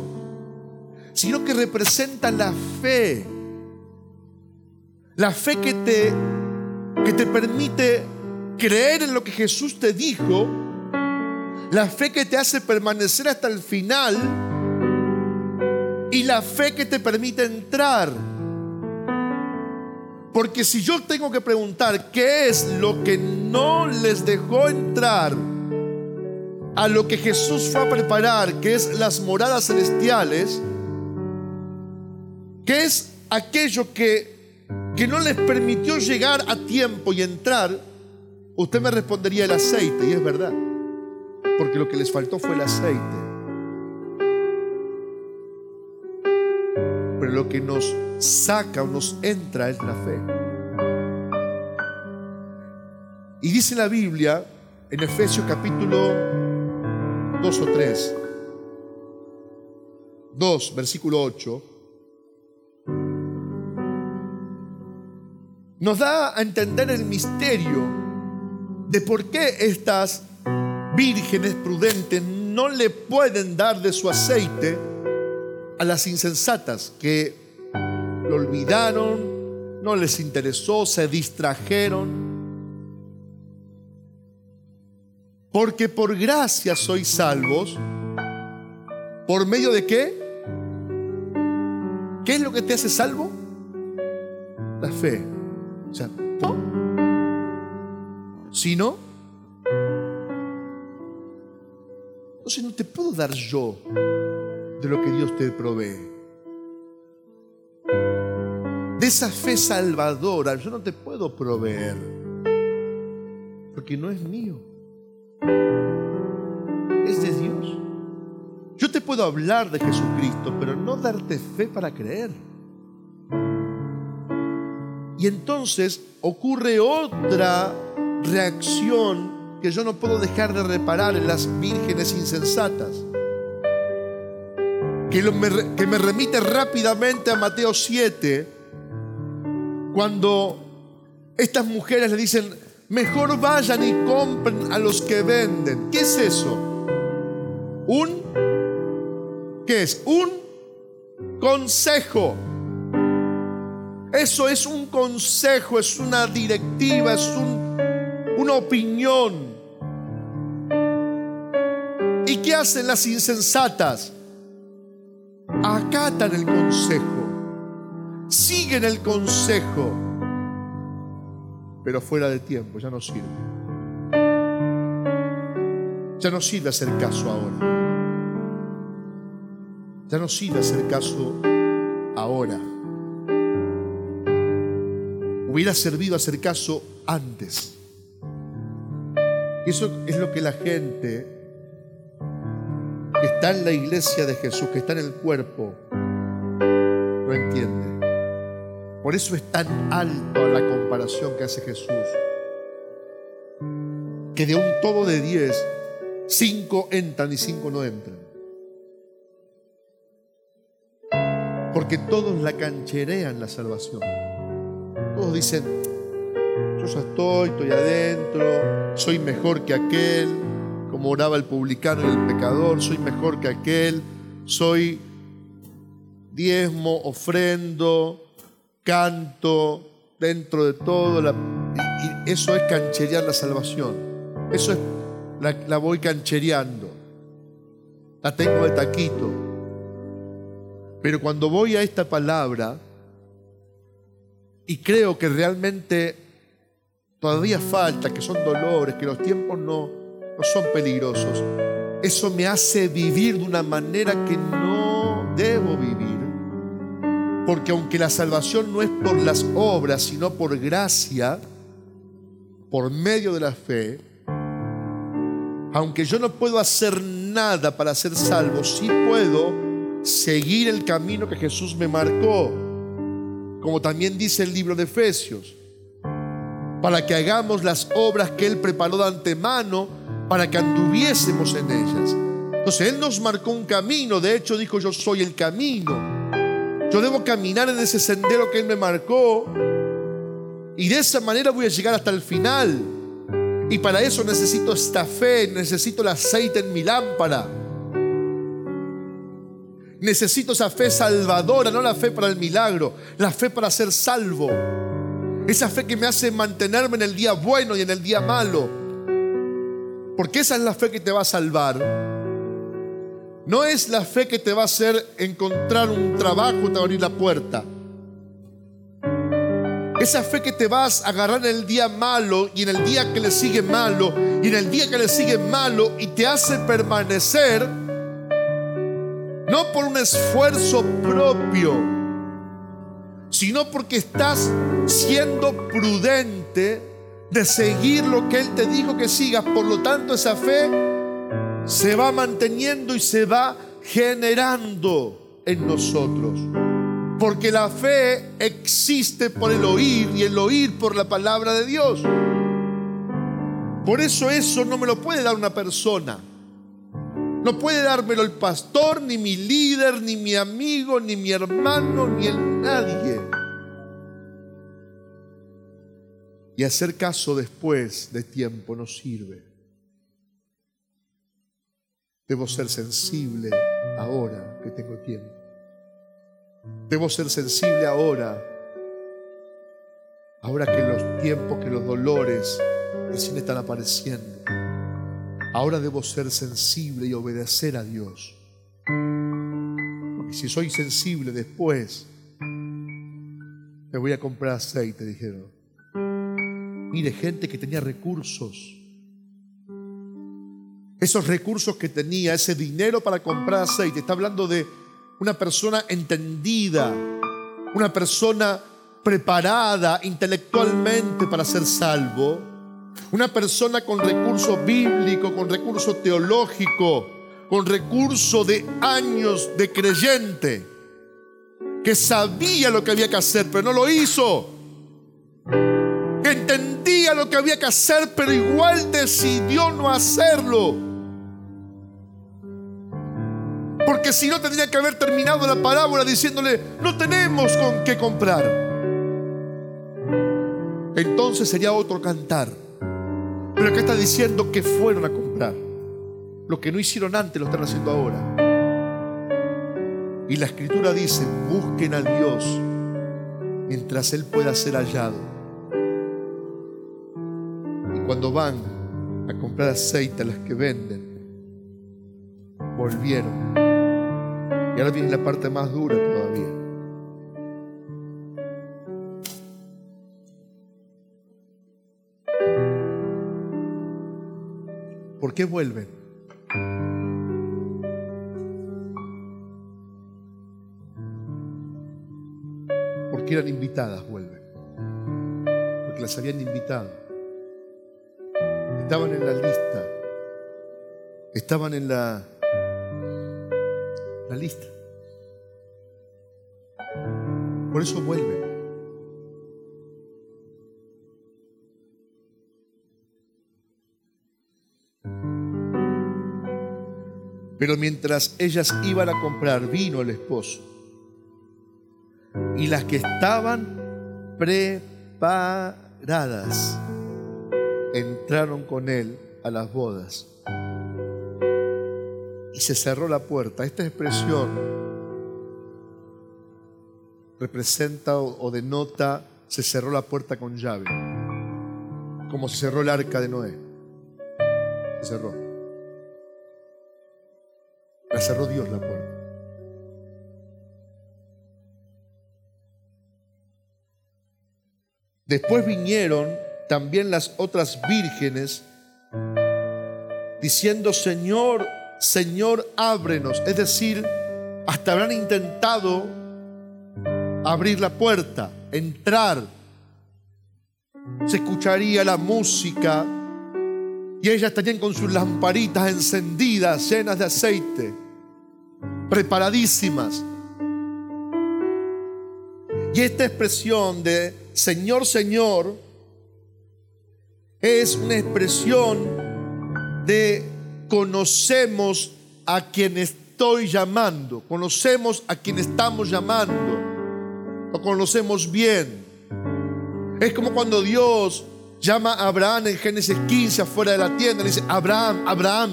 sino que representa la fe, la fe que te permite creer en lo que Jesús te dijo, la fe que te hace permanecer hasta el final y la fe que te permite entrar. Porque si yo tengo que preguntar qué es lo que no les dejó entrar a lo que Jesús fue a preparar, que es las moradas celestiales, qué es aquello que no les permitió llegar a tiempo y entrar, usted me respondería el aceite, y es verdad, porque lo que les faltó fue el aceite. Pero lo que nos saca o nos entra es la fe. Y dice la Biblia en Efesios capítulo 2 o 3, 2, versículo 8, nos da a entender el misterio de por qué estas vírgenes prudentes no le pueden dar de su aceite a las insensatas, que lo olvidaron, no les interesó, se distrajeron. Porque por gracia sois salvos. ¿Por medio de qué? ¿Qué es lo que te hace salvo? La fe. O sea, si no, entonces no te puedo dar yo de lo que Dios te provee, de esa fe salvadora. Yo no te puedo proveer porque no es mío, es de Dios. Yo te puedo hablar de Jesucristo, pero no darte fe para creer. Y entonces ocurre otra reacción que yo no puedo dejar de reparar en las vírgenes insensatas, que me remite rápidamente a Mateo 7, cuando estas mujeres le dicen: mejor vayan y compren a los que venden. ¿Qué es eso? ¿Qué es? Un consejo. Eso es un consejo, es una directiva, es una opinión. ¿Y qué hacen las insensatas? Acatan el consejo, siguen el consejo, pero fuera de tiempo. Ya no sirve. Ya no sirve hacer caso ahora. Ya no sirve hacer caso ahora. Hubiera servido hacer caso antes. Eso es lo que la gente que está en la iglesia de Jesús, que está en el cuerpo, no entiende. Por eso es tan alta la comparación que hace Jesús, que de un todo de 10, 5 entran y 5 no entran, porque todos la cancherean la salvación. Todos dicen: yo ya estoy adentro, soy mejor que aquel, como oraba el publicano y el pecador, soy mejor que aquel, soy diezmo, ofrendo, canto, dentro de todo. Y eso es cancherear la salvación. Eso es, la voy canchereando, la tengo de taquito. Pero cuando voy a esta palabra, y creo que realmente todavía falta, que son dolores, que los tiempos no son peligrosos, eso me hace vivir de una manera que no debo vivir. Porque aunque la salvación no es por las obras, sino por gracia, por medio de la fe, aunque yo no puedo hacer nada para ser salvo, sí puedo seguir el camino que Jesús me marcó, como también dice el libro de Efesios, para que hagamos las obras que Él preparó de antemano para que anduviésemos en ellas. Entonces Él nos marcó un camino. De hecho dijo: yo soy el camino. Yo debo caminar en ese sendero que Él me marcó, y de esa manera voy a llegar hasta el final. Y para eso necesito esta fe, necesito el aceite en mi lámpara, necesito esa fe salvadora, no la fe para el milagro, la fe para ser salvo, esa fe que me hace mantenerme en el día bueno y en el día malo, porque esa es la fe que te va a salvar. No es la fe que te va a hacer encontrar un trabajo, te va a abrir la puerta. Esa fe que te vas a agarrar en el día malo y en el día que le sigue malo y en el día que le sigue malo, y te hace permanecer, no por un esfuerzo propio, sino porque estás siendo prudente de seguir lo que Él te dijo que sigas. Por lo tanto, esa fe se va manteniendo y se va generando en nosotros, porque la fe existe por el oír y el oír por la palabra de Dios. Por eso no me lo puede dar una persona, no puede dármelo el pastor, ni mi líder, ni mi amigo, ni mi hermano, ni el nadie. Y hacer caso después de tiempo no sirve. Debo ser sensible ahora que tengo tiempo. Debo ser sensible ahora que los tiempos, que los dolores recién están apareciendo. Ahora debo ser sensible y obedecer a Dios. Porque si soy sensible después, me voy a comprar aceite, dijeron. Mire, gente que tenía recursos. Esos recursos que tenía, ese dinero para comprar aceite. Está hablando de una persona entendida, una persona preparada intelectualmente para ser salvo, una persona con recurso bíblico, con recurso teológico, con recurso de años de creyente, que sabía lo que había que hacer, pero no lo hizo, que entendía lo que había que hacer, pero igual decidió no hacerlo. Porque si no, tendría que haber terminado la parábola diciéndole: no tenemos con qué comprar. Entonces sería otro cantar. Pero acá está diciendo que fueron a comprar. Lo que no hicieron antes lo están haciendo ahora. Y la Escritura dice: busquen a Dios mientras Él pueda ser hallado. Y cuando van a comprar aceite a las que venden, volvieron. Y ahora viene la parte más dura todavía. ¿Por qué vuelven? Porque eran invitadas, vuelven. Porque las habían invitado. Estaban en la lista. Estaban en la lista. Por eso vuelve. Pero mientras ellas iban a comprar, vino el esposo. Y las que estaban preparadas entraron con él a las bodas. Y se cerró la puerta. Esta expresión representa o denota: se cerró la puerta con llave, como se cerró el arca de Noé. Se cerró. La cerró Dios la puerta. Después vinieron también las otras vírgenes diciendo: Señor, Señor, ábrenos. Es decir, hasta habrán intentado abrir la puerta, entrar, se escucharía la música y ellas estarían con sus lamparitas encendidas, llenas de aceite, preparadísimas. Y esta expresión de Señor, Señor es una expresión de conocemos a quien estoy llamando, conocemos a quien estamos llamando, lo conocemos bien. Es como cuando Dios llama a Abraham en Génesis 15 afuera de la tienda, le dice Abraham, Abraham.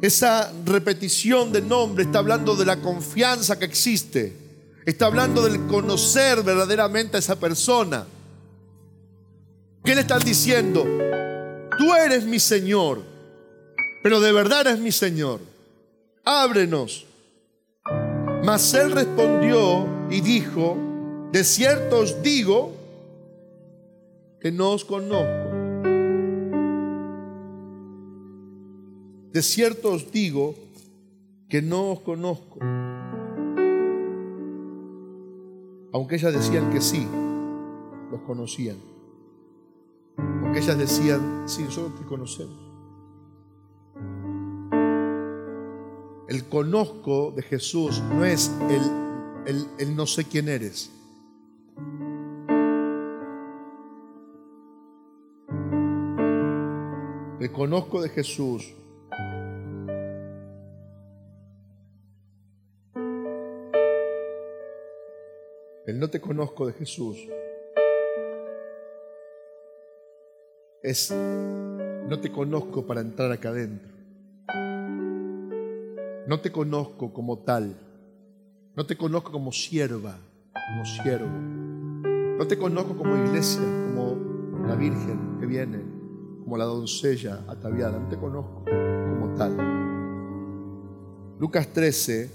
Esa repetición de nombre está hablando de la confianza que existe, está hablando del conocer verdaderamente a esa persona. ¿Qué le están diciendo? Tú eres mi Señor, pero de verdad eres mi Señor, ábrenos. Mas él respondió y dijo: de cierto os digo que no os conozco. De cierto os digo que no os conozco. Aunque ellas decían que sí, los conocían. Aunque ellas decían, sí, nosotros te conocemos. El conozco de Jesús no es el no sé quién eres. El conozco de Jesús el no te conozco de Jesús es no te conozco para entrar acá adentro. No te conozco como tal. No te conozco como sierva, como siervo. No te conozco como iglesia, como la Virgen que viene, como la doncella ataviada. No te conozco como tal. Lucas 13.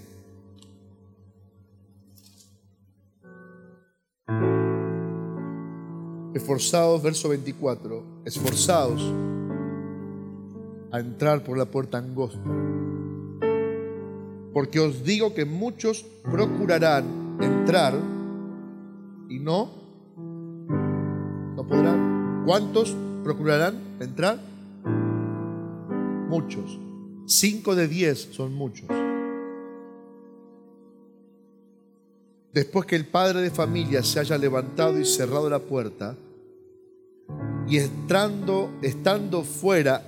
Esforzados, verso 24. Esforzados a entrar por la puerta angosta. Porque os digo que muchos procurarán entrar y no podrán. ¿Cuántos procurarán entrar? Muchos. 5 de 10 son muchos. Después que el padre de familia se haya levantado y cerrado la puerta y estando fuera,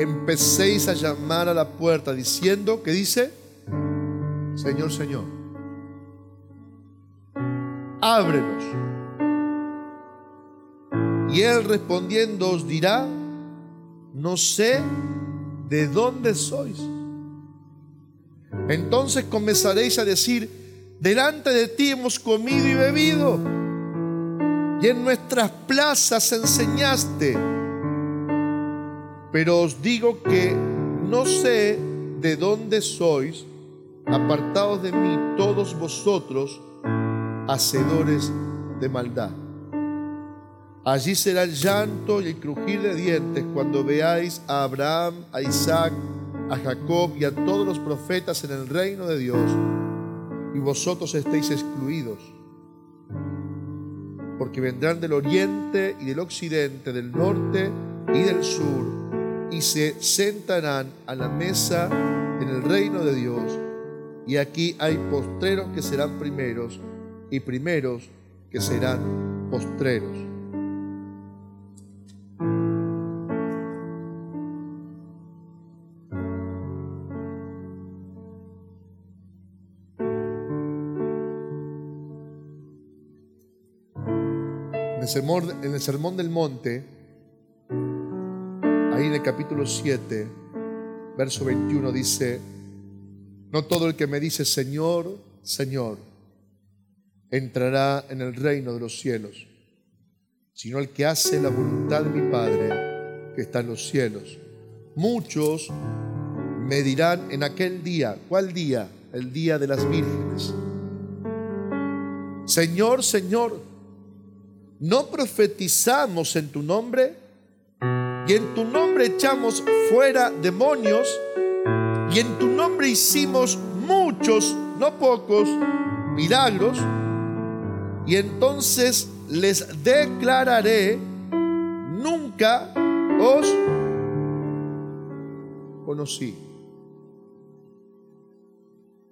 empecéis a llamar a la puerta diciendo, ¿qué dice? Señor, Señor, ábrenos. Y él respondiendo os dirá, no sé de dónde sois. Entonces comenzaréis a decir, delante de ti hemos comido y bebido, y en nuestras plazas enseñaste. Pero os digo que no sé de dónde sois. Apartaos de mí todos vosotros, hacedores de maldad. Allí será el llanto y el crujir de dientes cuando veáis a Abraham, a Isaac, a Jacob y a todos los profetas en el reino de Dios, y vosotros estéis excluidos. Porque vendrán del oriente y del occidente, del norte y del sur, y se sentarán a la mesa en el reino de Dios. Y aquí hay postreros que serán primeros y primeros que serán postreros. En el Sermón del Monte, ahí en el capítulo 7, verso 21 dice: no todo el que me dice Señor, Señor, entrará en el reino de los cielos, sino el que hace la voluntad de mi Padre que está en los cielos. Muchos me dirán en aquel día, ¿cuál día? El día de las vírgenes. Señor, Señor, ¿no profetizamos en tu nombre? Y en tu nombre echamos fuera demonios. Y en tu nombre hicimos muchos, no pocos, milagros. Y entonces les declararé, nunca os conocí.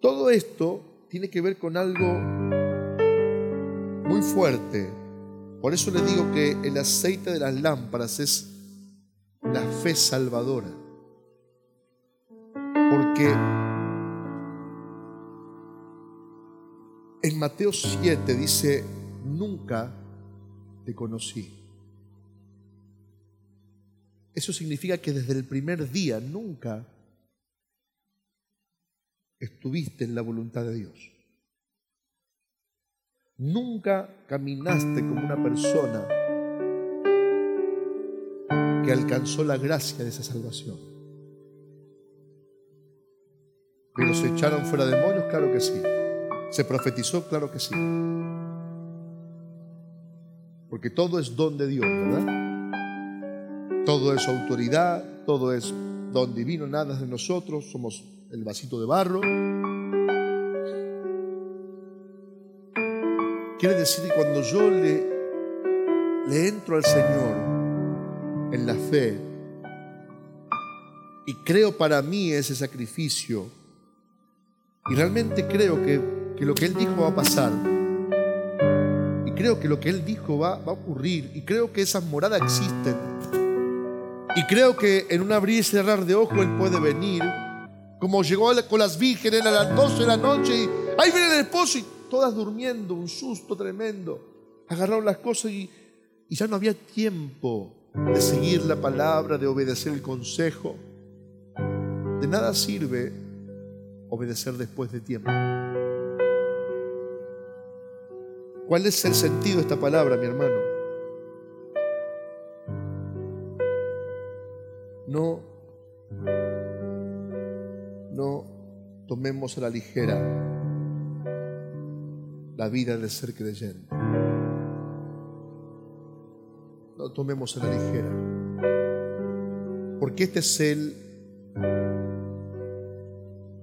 Todo esto tiene que ver con algo muy fuerte. Por eso le digo que el aceite de las lámparas es la fe salvadora. Porque en Mateo 7 dice: nunca te conocí. Eso significa que desde el primer día nunca estuviste en la voluntad de Dios. Nunca caminaste como una persona que alcanzó la gracia de esa salvación. ¿Pero se echaron fuera demonios? Claro que sí. ¿Se profetizó? Claro que sí. Porque todo es don de Dios, ¿verdad? Todo es autoridad, todo es don divino, nada es de nosotros, somos el vasito de barro. Quiere decir que cuando yo le entro al Señor en la fe y creo para mí ese sacrificio y realmente creo que lo que Él dijo va a pasar y creo que lo que Él dijo va a ocurrir y creo que esas moradas existen y creo que en un abrir y cerrar de ojo Él puede venir, como llegó con las vírgenes a las 12 de la noche y ahí viene el esposo y todas durmiendo, un susto tremendo. Agarraron las cosas y ya no había tiempo de seguir la palabra, de obedecer el consejo. De nada sirve obedecer después de tiempo. ¿Cuál es el sentido de esta palabra, mi hermano? No tomemos a la ligera la vida de ser creyente. No tomemos a la ligera. Porque este es el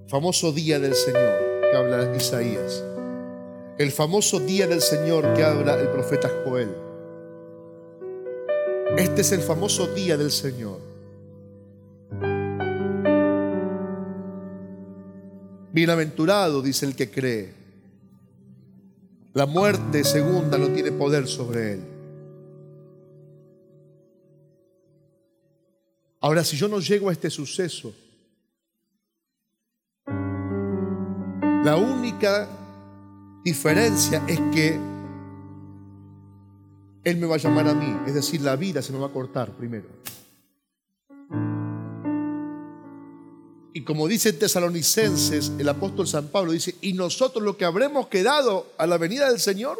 famoso día del Señor que habla Isaías. El famoso día del Señor que habla el profeta Joel. Este es el famoso día del Señor. Bienaventurado, dice el que cree. La muerte segunda no tiene poder sobre él. Ahora, si yo no llego a este suceso, la única diferencia es que Él me va a llamar a mí. Es decir, la vida se me va a cortar primero. Y como dice en Tesalonicenses, el apóstol San Pablo dice: y nosotros lo que habremos quedado a la venida del Señor.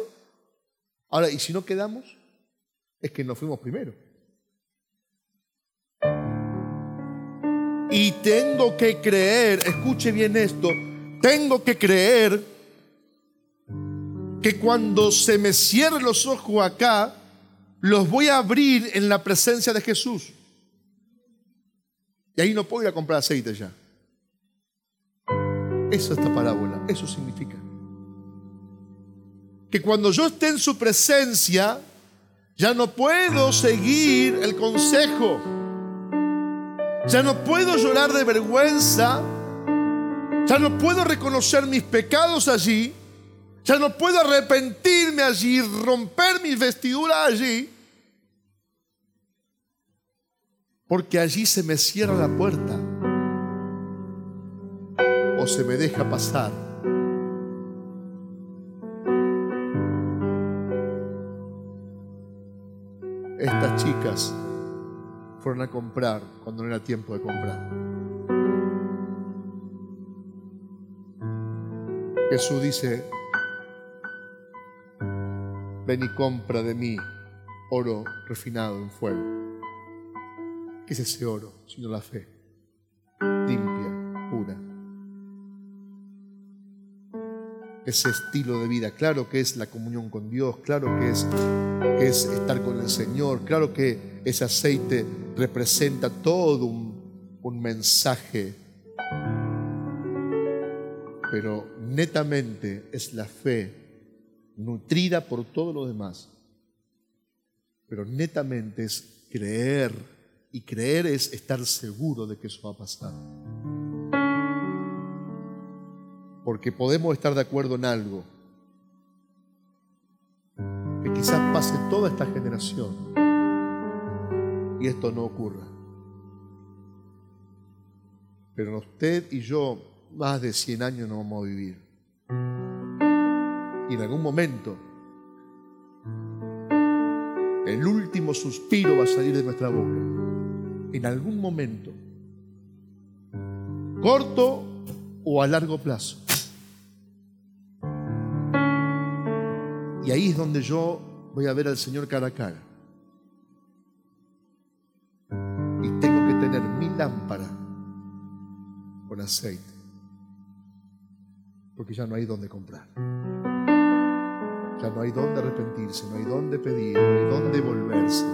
Ahora, y si no quedamos, es que nos fuimos primero. Y tengo que creer, escuche bien esto, tengo que creer que cuando se me cierren los ojos acá, los voy a abrir en la presencia de Jesús. Y ahí no puedo ir a comprar aceite ya. Esa es la parábola, eso significa. Que cuando yo esté en su presencia, ya no puedo seguir el consejo. Ya no puedo llorar de vergüenza. Ya no puedo reconocer mis pecados allí. Ya no puedo arrepentirme allí, romper mis vestiduras allí. Porque allí se me cierra la puerta o se me deja pasar. Estas chicas fueron a comprar cuando no era tiempo de comprar. Jesús dice: ven y compra de mí oro refinado en fuego. ¿Qué es ese oro? Sino la fe, limpia, pura. Ese estilo de vida, claro que es la comunión con Dios, claro que es estar con el Señor, claro que ese aceite representa todo un mensaje, pero netamente es la fe nutrida por todo lo demás pero netamente es creer, y creer es estar seguro de que eso va a pasar. Porque podemos estar de acuerdo en algo que quizás pase toda esta generación y esto no ocurra, pero usted y yo más de 100 años no vamos a vivir, y en algún momento el último suspiro va a salir de nuestra boca. En algún momento, corto o a largo plazo. Y ahí es donde yo voy a ver al Señor cara a cara. Y tengo que tener mi lámpara con aceite, porque ya no hay donde comprar. Ya no hay dónde arrepentirse, no hay dónde pedir, no hay dónde volverse.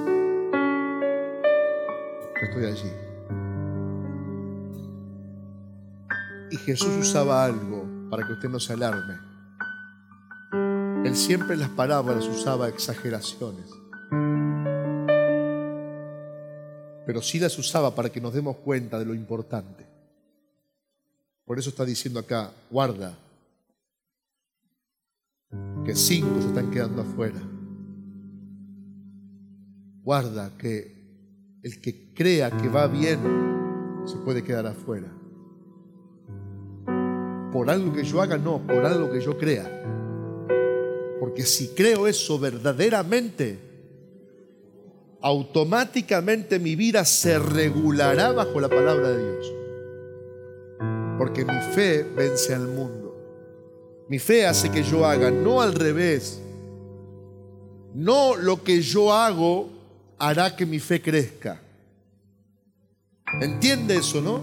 Yo estoy allí. Y Jesús usaba algo para que usted no se alarme. Él siempre en las parábolas usaba exageraciones, pero sí las usaba para que nos demos cuenta de lo importante. Por eso está diciendo acá, guarda, que 5 se están quedando afuera. Guarda que el que crea que va bien se puede quedar afuera. Por algo que yo haga, no, por algo que yo crea. Porque si creo eso verdaderamente, automáticamente mi vida se regulará bajo la palabra de Dios. Porque mi fe vence al mundo. Mi fe hace que yo haga, no al revés. No lo que yo hago hará que mi fe crezca. ¿Entiende eso, no?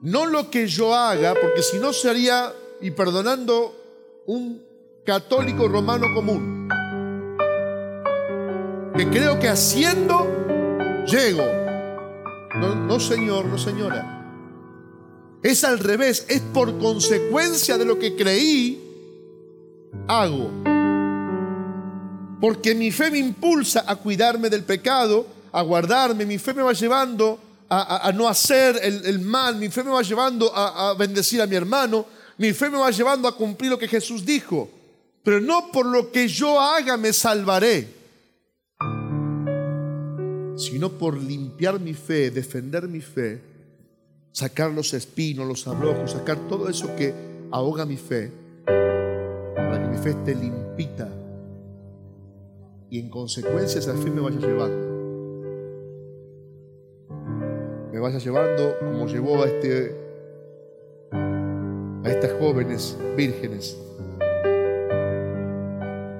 No lo que yo haga, porque si no sería, y perdonando, un católico romano común. Que creo que haciendo, llego. No, no señor, no señora. Es al revés, es por consecuencia de lo que creí, hago. Porque mi fe me impulsa a cuidarme del pecado, a guardarme. Mi fe me va llevando a no hacer el mal. Mi fe me va llevando a bendecir a mi hermano. Mi fe me va llevando a cumplir lo que Jesús dijo. Pero no por lo que yo haga me salvaré, sino por limpiar mi fe, defender mi fe, sacar los espinos, los abrojos, sacar todo eso que ahoga mi fe, para que mi fe esté limpita, y en consecuencia esa fe me vaya llevando. Me vaya llevando como llevó a estas jóvenes vírgenes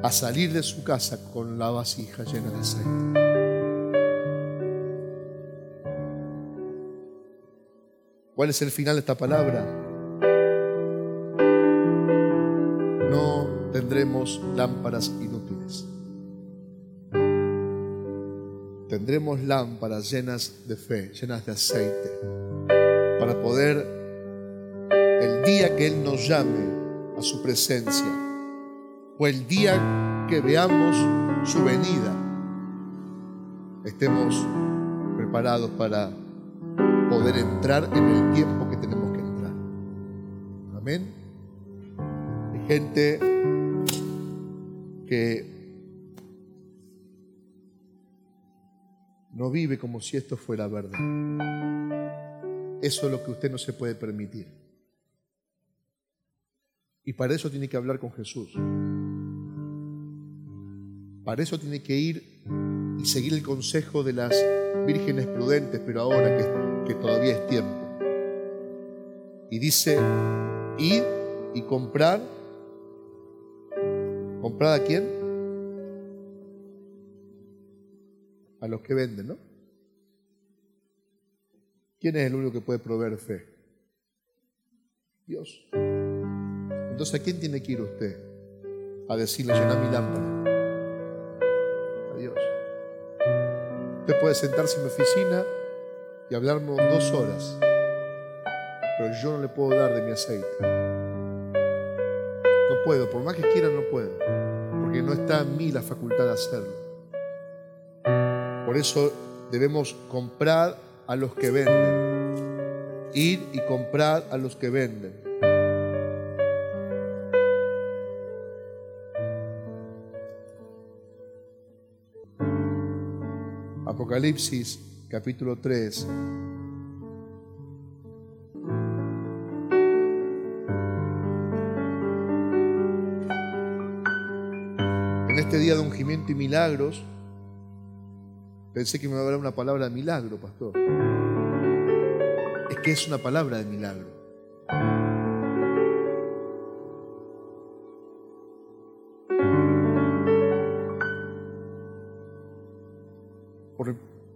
a salir de su casa con la vasija llena de aceite. ¿Cuál es el final de esta palabra? No tendremos lámparas inútiles. Tendremos lámparas llenas de fe, llenas de aceite, para poder, el día que Él nos llame a su presencia, o el día que veamos su venida, estemos preparados para poder entrar en el tiempo que tenemos que entrar. Amén. Hay gente que no vive como si esto fuera verdad. Eso es lo que usted no se puede permitir. Y para eso tiene que hablar con Jesús. Para eso tiene que ir y seguir el consejo de las vírgenes prudentes, pero ahora que todavía es tiempo. Y dice, id y comprar. ¿Comprar a quién? A los que venden, ¿no? ¿Quién es el único que puede proveer fe? Dios. Entonces, ¿a quién tiene que ir usted? A decirle, llená mi lámpara. A Dios. Usted puede sentarse en mi oficina y hablarnos 2 horas, pero yo no le puedo dar de mi aceite. No puedo, por más que quiera no puedo, porque no está en mí la facultad de hacerlo. Por eso debemos comprar a los que venden. Ir y comprar a los que venden. Apocalipsis capítulo 3. En este día de ungimiento y milagros, pensé que me iba a hablar una palabra de milagro, pastor. Es que es una palabra de milagro.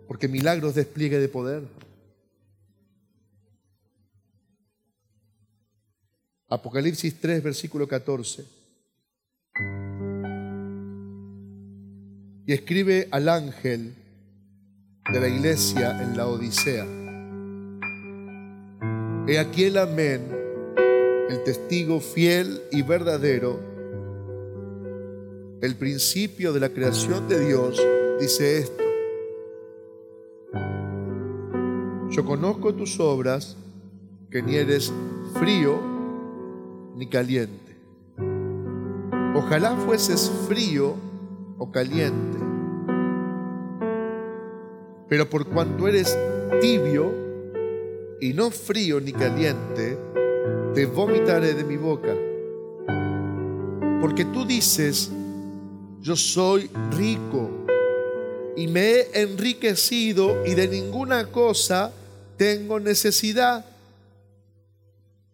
Porque milagro es despliegue de poder. Apocalipsis 3, versículo 14. Y escribe al ángel de la iglesia en la Odisea: he aquí el Amén, el testigo fiel y verdadero, el principio de la creación de Dios, dice esto: yo conozco tus obras, que ni eres frío ni caliente. Ojalá fueses frío o caliente, pero por cuanto eres tibio y no frío ni caliente, te vomitaré de mi boca. Porque tú dices: yo soy rico y me he enriquecido y de ninguna cosa tengo necesidad,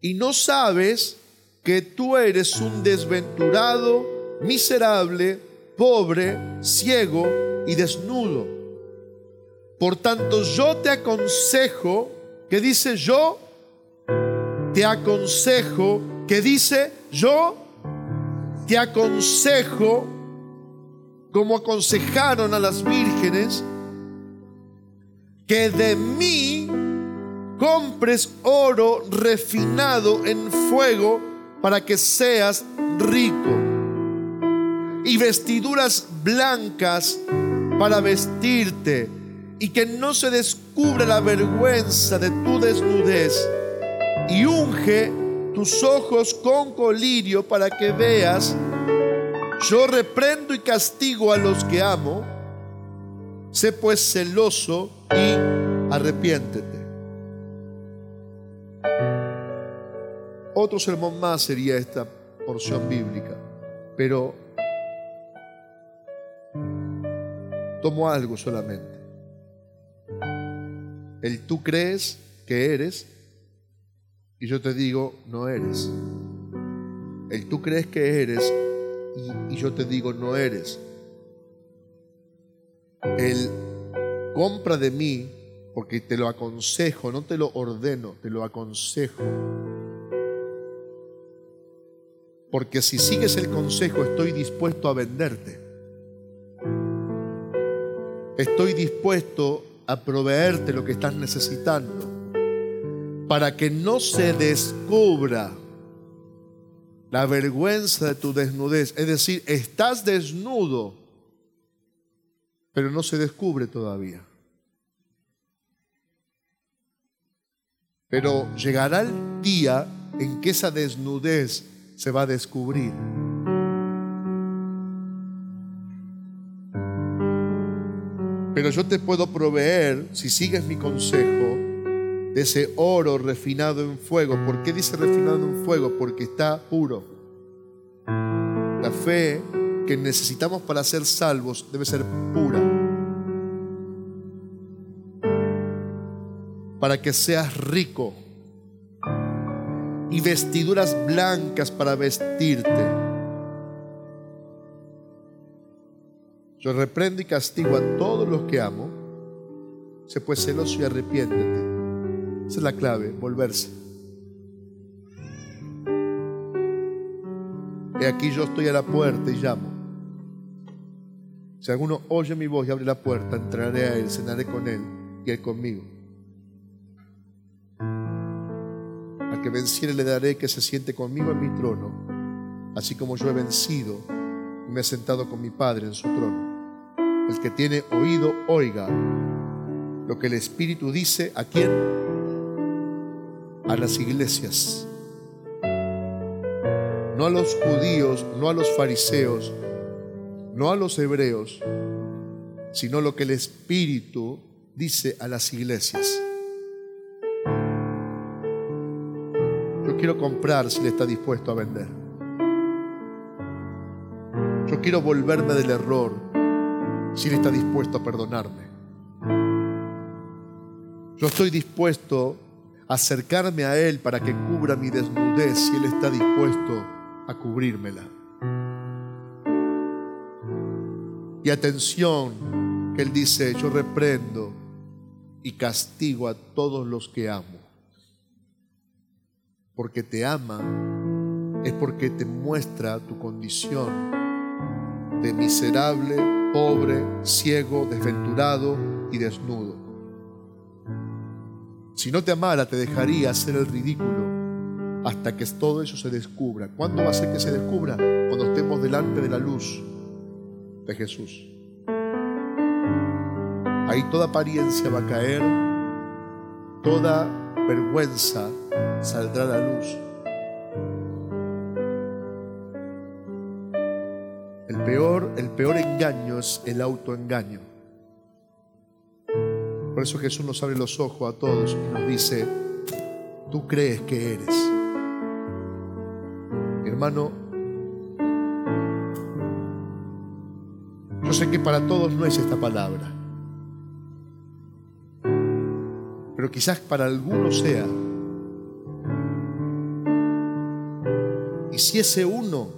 y no sabes que tú eres un desventurado, miserable, pobre, ciego y desnudo. Por tanto, yo te aconsejo, que dice yo, te aconsejo, que dice yo, te aconsejo, como aconsejaron a las vírgenes, que de mí compres oro refinado en fuego para que seas rico, y vestiduras blancas para vestirte, y que no se descubra la vergüenza de tu desnudez, y unge tus ojos con colirio para que veas. Yo reprendo y castigo a los que amo. Sé pues celoso y arrepiéntete. Otro sermón más sería esta porción bíblica, pero tomo algo solamente: el tú crees que eres y yo te digo no eres. El tú crees que eres y yo te digo no eres. El compra de mí, porque te lo aconsejo, no te lo ordeno, te lo aconsejo. Porque si sigues el consejo, estoy dispuesto a venderte, estoy dispuesto a proveerte lo que estás necesitando, para que no se descubra la vergüenza de tu desnudez. Es decir, estás desnudo, pero no se descubre todavía. Pero llegará el día en que esa desnudez se va a descubrir. Pero yo te puedo proveer, si sigues mi consejo, de ese oro refinado en fuego. ¿Por qué dice refinado en fuego? Porque está puro. La fe que necesitamos para ser salvos debe ser pura. Para que seas rico. Y vestiduras blancas para vestirte. Yo reprendo y castigo a todos los que amo. Sé pues celoso y arrepiéntete. Esa es la clave, volverse. He aquí yo estoy a la puerta y llamo. Si alguno oye mi voz y abre la puerta, entraré a él, cenaré con él y él conmigo. Al que venciere le daré que se siente conmigo en mi trono, así como yo he vencido y me he sentado con mi Padre en su trono. El que tiene oído, oiga lo que el Espíritu dice. ¿A quién? A las iglesias. No a los judíos, no a los fariseos, no a los hebreos, sino lo que el Espíritu dice a las iglesias. Yo quiero comprar si le está dispuesto a vender. Yo quiero volverme del error si le está dispuesto a perdonarme. Yo estoy dispuesto a acercarme a Él para que cubra mi desnudez si Él está dispuesto a cubrírmela. Y atención, que Él dice: yo reprendo y castigo a todos los que amo. Porque te ama es porque te muestra tu condición de miserable, pobre, ciego, desventurado y desnudo. Si no te amara, te dejaría hacer el ridículo hasta que todo eso se descubra. ¿Cuándo va a ser que se descubra? Cuando estemos delante de la luz de Jesús. Ahí toda apariencia va a caer, toda vergüenza saldrá a la luz. El peor engaño es el autoengaño. Por eso Jesús nos abre los ojos a todos y nos dice: tú crees que eres. Mi hermano, yo sé que para todos no es esta palabra, pero quizás para algunos sea. Y si ese uno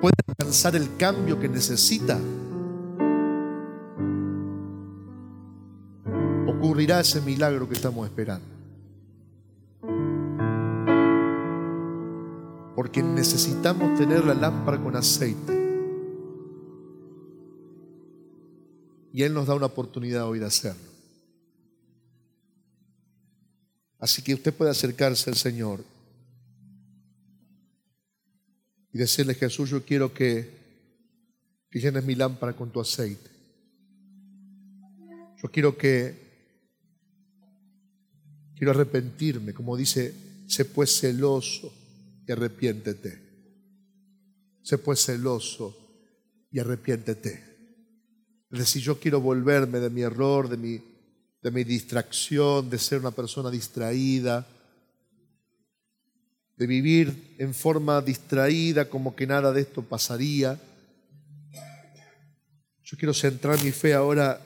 puede alcanzar el cambio que necesita, ocurrirá ese milagro que estamos esperando. Porque necesitamos tener la lámpara con aceite. Y Él nos da una oportunidad hoy de hacerlo. Así que usted puede acercarse al Señor y decirle: Jesús, yo quiero que llenes mi lámpara con tu aceite. Yo quiero arrepentirme, como dice: sé pues celoso y arrepiéntete. Sé pues celoso y arrepiéntete. Es decir, yo quiero volverme de mi error, de mi distracción, de ser una persona distraída, de vivir en forma distraída, como que nada de esto pasaría. Yo quiero centrar mi fe ahora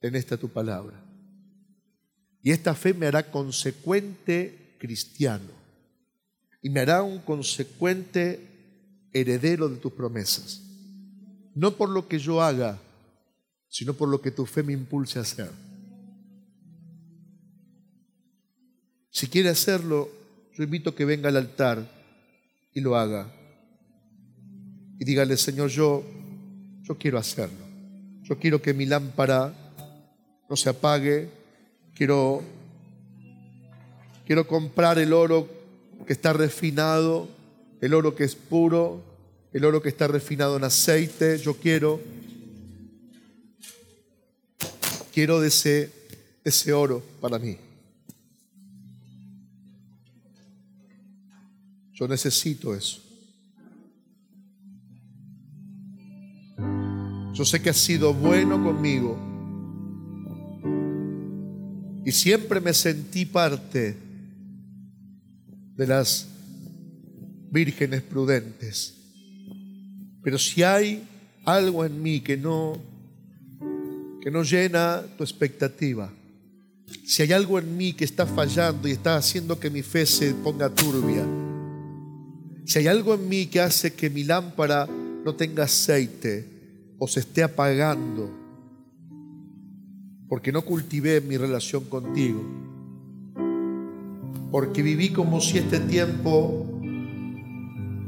en esta tu palabra. Y esta fe me hará consecuente cristiano y me hará un consecuente heredero de tus promesas. No por lo que yo haga, sino por lo que tu fe me impulse a hacer. Si quiere hacerlo, yo invito a que venga al altar y lo haga. Y dígale: Señor, yo quiero hacerlo. Yo quiero que mi lámpara no se apague. Quiero comprar el oro que está refinado, el oro que es puro, el oro que está refinado en aceite. Yo quiero de ese oro para mí. Yo necesito eso. Yo sé que has sido bueno conmigo y siempre me sentí parte de las vírgenes prudentes. Pero si hay algo en mí que no llena tu expectativa, si hay algo en mí que está fallando y está haciendo que mi fe se ponga turbia, si hay algo en mí que hace que mi lámpara no tenga aceite o se esté apagando porque no cultivé mi relación contigo, porque viví como si este tiempo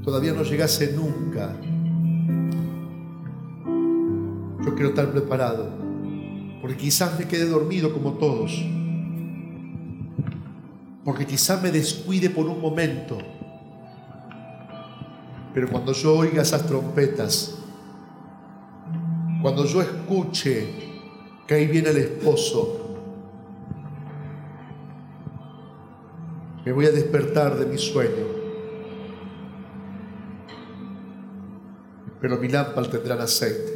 todavía no llegase nunca, yo quiero estar preparado, porque quizás me quede dormido como todos, porque quizás me descuide por un momento. Pero cuando yo oiga esas trompetas, Cuando yo escuche que ahí viene el esposo, me voy a despertar de mi sueño, pero mi lámpara tendrá aceite.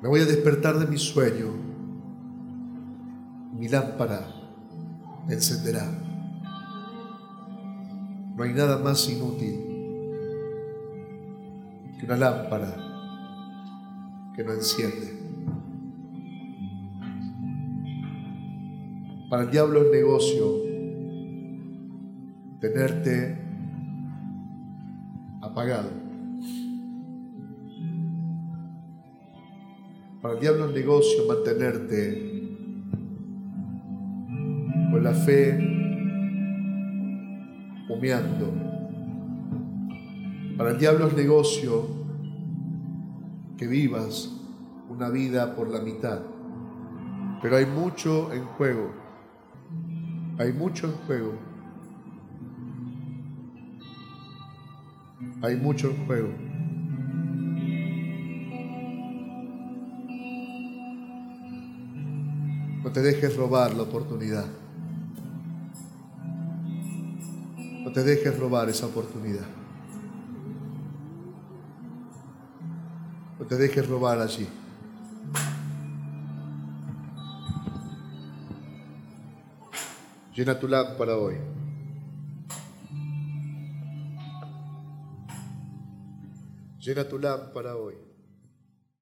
Me voy a despertar de mi sueño, mi lámpara me encenderá. No hay nada más inútil que una lámpara que no enciende. Para el diablo es negocio tenerte apagado. Para el diablo es negocio mantenerte con la fe humeando. Para el diablo es negocio que vivas una vida por la mitad. Pero hay mucho en juego. Hay mucho en juego. Hay mucho en juego. No te dejes robar la oportunidad. No te dejes robar esa oportunidad. No te dejes robar allí. Llena tu lámpara hoy. Llena tu lámpara hoy.